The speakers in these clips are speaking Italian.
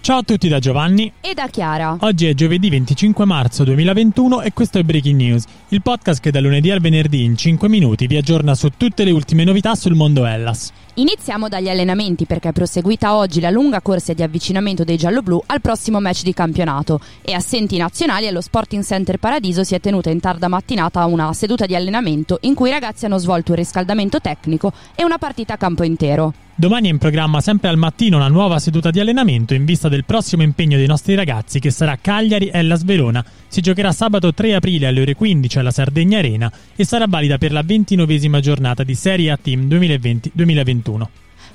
Ciao a tutti da Giovanni e da Chiara. Oggi è giovedì 25 marzo 2021 e questo è Breaking News, il podcast che da lunedì al venerdì in 5 minuti vi aggiorna su tutte le ultime novità sul mondo Hellas. Iniziamo dagli allenamenti perché è proseguita oggi la lunga corsa di avvicinamento dei gialloblu al prossimo match di campionato e assenti nazionali allo Sporting Center Paradiso si è tenuta in tarda mattinata una seduta di allenamento in cui i ragazzi hanno svolto un riscaldamento tecnico e una partita a campo intero. Domani è in programma sempre al mattino una nuova seduta di allenamento in vista del prossimo impegno dei nostri ragazzi che sarà Cagliari-Hellas Verona. Si giocherà sabato 3 aprile alle ore 15 alla Sardegna Arena e sarà valida per la 29esima giornata di Serie A TIM 2020-2021.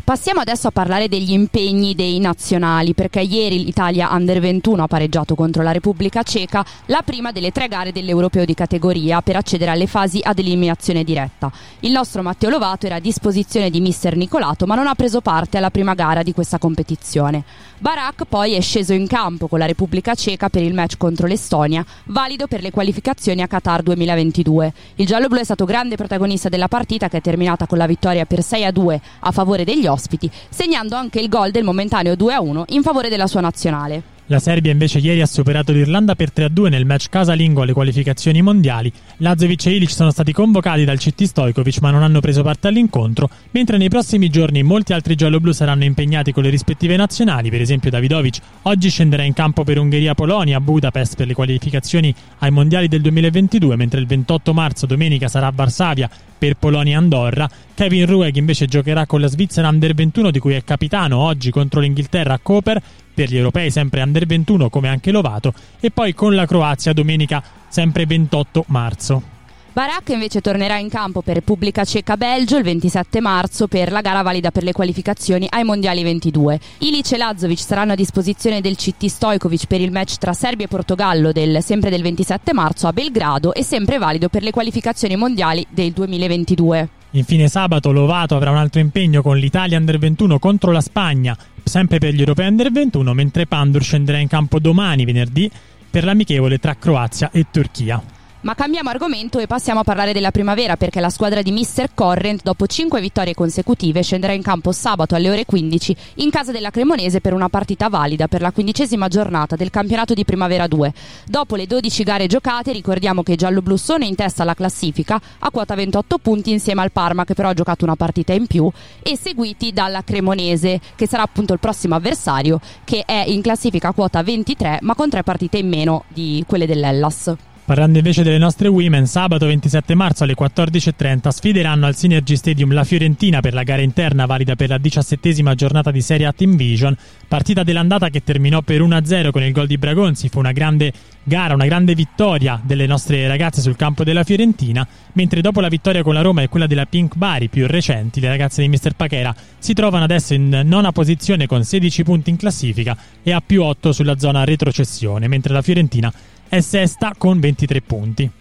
Passiamo adesso a parlare degli impegni dei nazionali perché ieri l'Italia Under 21 ha pareggiato contro la Repubblica Ceca la prima delle 3 gare dell'Europeo di categoria per accedere alle fasi ad eliminazione diretta. Il nostro Matteo Lovato era a disposizione di mister Nicolato ma non ha preso parte alla prima gara di questa competizione. Barak poi è sceso in campo con la Repubblica Ceca per il match contro l'Estonia, valido per le qualificazioni a Qatar 2022. Il gialloblu è stato grande protagonista della partita che è terminata con la vittoria per 6-2 a favore degli ospiti, segnando anche il gol del momentaneo 2-1 in favore della sua nazionale. La Serbia invece ieri ha superato l'Irlanda per 3-2 nel match casalingo alle qualificazioni mondiali. Lazovic e Ilic sono stati convocati dal CT Stojkovic ma non hanno preso parte all'incontro, mentre nei prossimi giorni molti altri gialloblu saranno impegnati con le rispettive nazionali, per esempio Davidovic oggi scenderà in campo per Ungheria-Polonia a Budapest per le qualificazioni ai mondiali del 2022, mentre il 28 marzo domenica sarà a Varsavia per Polonia-Andorra. Kevin Rueg invece giocherà con la Svizzera Under 21 di cui è capitano oggi contro l'Inghilterra a Koper, per gli europei sempre Under 21 come anche Lovato, e poi con la Croazia domenica sempre 28 marzo. Barak invece tornerà in campo per Repubblica Ceca Belgio il 27 marzo per la gara valida per le qualificazioni ai Mondiali 22. Ilic e Lazovic saranno a disposizione del CT Stojkovic per il match tra Serbia e Portogallo del 27 marzo a Belgrado e sempre valido per le qualificazioni mondiali del 2022. Infine sabato Lovato avrà un altro impegno con l'Italia Under 21 contro la Spagna, sempre per gli europei Under 21, mentre Pandur scenderà in campo domani venerdì per l'amichevole tra Croazia e Turchia. Ma cambiamo argomento e passiamo a parlare della primavera perché la squadra di Mr. Corrent dopo 5 vittorie consecutive scenderà in campo sabato alle ore 15 in casa della Cremonese per una partita valida per la 15ª giornata del campionato di Primavera 2. Dopo le 12 gare giocate ricordiamo che i gialloblu sono in testa alla classifica a quota 28 punti insieme al Parma che però ha giocato una partita in più e seguiti dalla Cremonese che sarà appunto il prossimo avversario che è in classifica a quota 23 ma con 3 partite in meno di quelle dell'Hellas. Parlando invece delle nostre women, sabato 27 marzo alle 14.30 sfideranno al Synergy Stadium la Fiorentina per la gara interna valida per la 17ª giornata di Serie A TimVision, partita dell'andata che terminò per 1-0 con il gol di Bragonzi, fu una grande gara, una grande vittoria delle nostre ragazze sul campo della Fiorentina, mentre dopo la vittoria con la Roma e quella della Pink Bari più recenti, le ragazze di Mr. Pachera si trovano adesso in nona posizione con 16 punti in classifica e a più 8 sulla zona retrocessione, mentre la Fiorentina è sesta con 23 punti.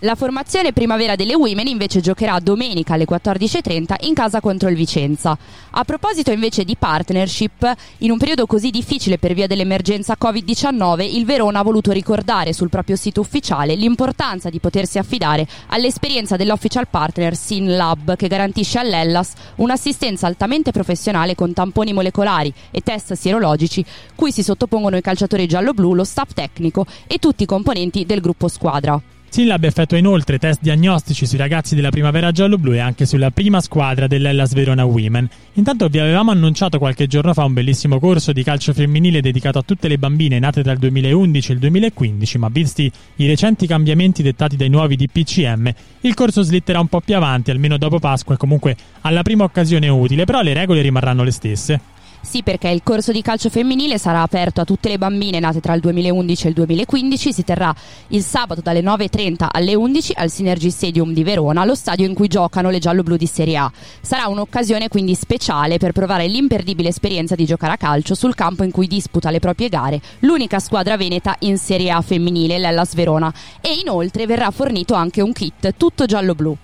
La formazione primavera delle Women invece giocherà domenica alle 14.30 in casa contro il Vicenza. A proposito invece di partnership, in un periodo così difficile per via dell'emergenza Covid-19, il Verona ha voluto ricordare sul proprio sito ufficiale l'importanza di potersi affidare all'esperienza dell'official partner Sinlab che garantisce all'Hellas un'assistenza altamente professionale con tamponi molecolari e test sierologici cui si sottopongono i calciatori gialloblu, lo staff tecnico e tutti i componenti del gruppo squadra. Sinlab effettua inoltre test diagnostici sui ragazzi della Primavera Giallo Blu e anche sulla prima squadra dell'Hellas Verona Women. Intanto vi avevamo annunciato qualche giorno fa un bellissimo corso di calcio femminile dedicato a tutte le bambine nate tra il 2011 e il 2015, ma visti i recenti cambiamenti dettati dai nuovi DPCM, il corso slitterà un po' più avanti, almeno dopo Pasqua e comunque alla prima occasione utile, però le regole rimarranno le stesse. Sì, perché il corso di calcio femminile sarà aperto a tutte le bambine nate tra il 2011 e il 2015, si terrà il sabato dalle 9.30 alle 11 al Synergy Stadium di Verona, lo stadio in cui giocano le gialloblu di Serie A. Sarà un'occasione quindi speciale per provare l'imperdibile esperienza di giocare a calcio sul campo in cui disputa le proprie gare l'unica squadra veneta in Serie A femminile, l'Hellas Verona, e inoltre verrà fornito anche un kit tutto gialloblu.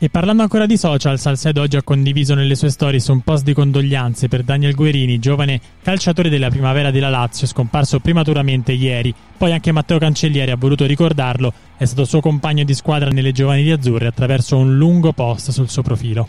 E parlando ancora di social, Salcedo oggi ha condiviso nelle sue stories un post di condoglianze per Daniel Guerini, giovane calciatore della Primavera della Lazio, scomparso prematuramente ieri. Poi anche Matteo Cancellieri ha voluto ricordarlo, è stato suo compagno di squadra nelle giovanili azzurre attraverso un lungo post sul suo profilo.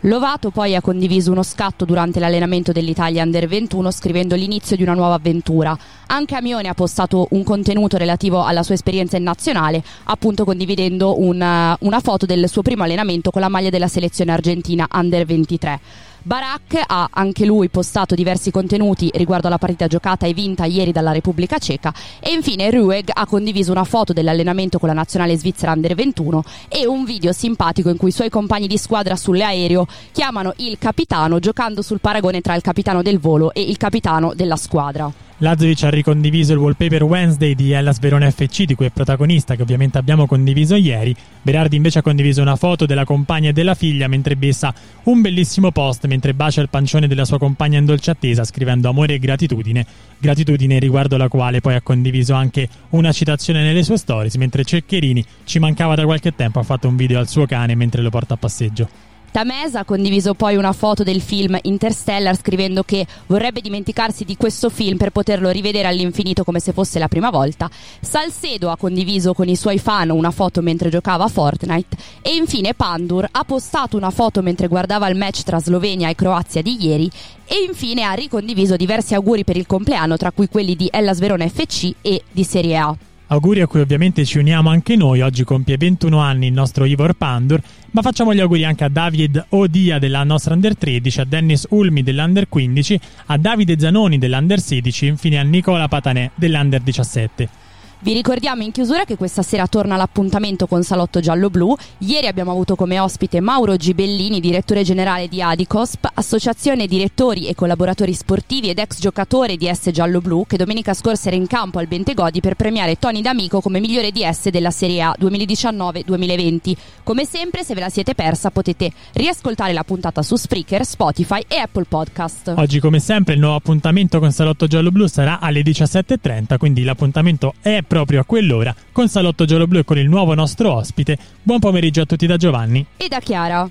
Lovato poi ha condiviso uno scatto durante l'allenamento dell'Italia Under 21 scrivendo l'inizio di una nuova avventura. Anche Amione ha postato un contenuto relativo alla sua esperienza in nazionale, appunto condividendo una foto del suo primo allenamento con la maglia della selezione argentina Under 23. Barak ha anche lui postato diversi contenuti riguardo alla partita giocata e vinta ieri dalla Repubblica Ceca, e infine Rueg ha condiviso una foto dell'allenamento con la nazionale svizzera Under 21 e un video simpatico in cui i suoi compagni di squadra sull'aereo chiamano il capitano, giocando sul paragone tra il capitano del volo e il capitano della squadra. Lazovic ha ricondiviso il wallpaper Wednesday di Hellas Verona FC, di cui è protagonista, che ovviamente abbiamo condiviso ieri. Berardi invece ha condiviso una foto della compagna e della figlia mentre bessa un bellissimo post, mentre bacia il pancione della sua compagna in dolce attesa, scrivendo amore e gratitudine, riguardo la quale poi ha condiviso anche una citazione nelle sue stories, mentre Ceccherini, ci mancava da qualche tempo, ha fatto un video al suo cane mentre lo porta a passeggio. Tamez ha condiviso poi una foto del film Interstellar scrivendo che vorrebbe dimenticarsi di questo film per poterlo rivedere all'infinito come se fosse la prima volta. Salcedo ha condiviso con i suoi fan una foto mentre giocava a Fortnite e infine Pandur ha postato una foto mentre guardava il match tra Slovenia e Croazia di ieri, e infine ha ricondiviso diversi auguri per il compleanno, tra cui quelli di Hellas Verona FC e di Serie A. Auguri a cui ovviamente ci uniamo anche noi, oggi compie 21 anni il nostro Ivor Pandur, ma facciamo gli auguri anche a David Odia della nostra Under 13, a Dennis Ulmi dell'Under 15, a Davide Zanoni dell'Under 16 e infine a Nicola Patanè dell'Under 17. Vi ricordiamo in chiusura che questa sera torna l'appuntamento con Salotto Giallo Blu. Ieri abbiamo avuto come ospite Mauro Gibellini, direttore generale di Adicosp, associazione direttori e collaboratori sportivi ed ex giocatore di S Giallo Blu, che domenica scorsa era in campo al Bentegodi per premiare Tony D'Amico come migliore DS della Serie A 2019-2020. Come sempre, se ve la siete persa, potete riascoltare la puntata su Spreaker, Spotify e Apple Podcast. Oggi come sempre il nuovo appuntamento con Salotto Giallo Blu sarà alle 17.30, quindi l'appuntamento è proprio a quell'ora con Salotto Giallo Blu e con il nuovo nostro ospite. Buon pomeriggio a tutti da Giovanni e da Chiara.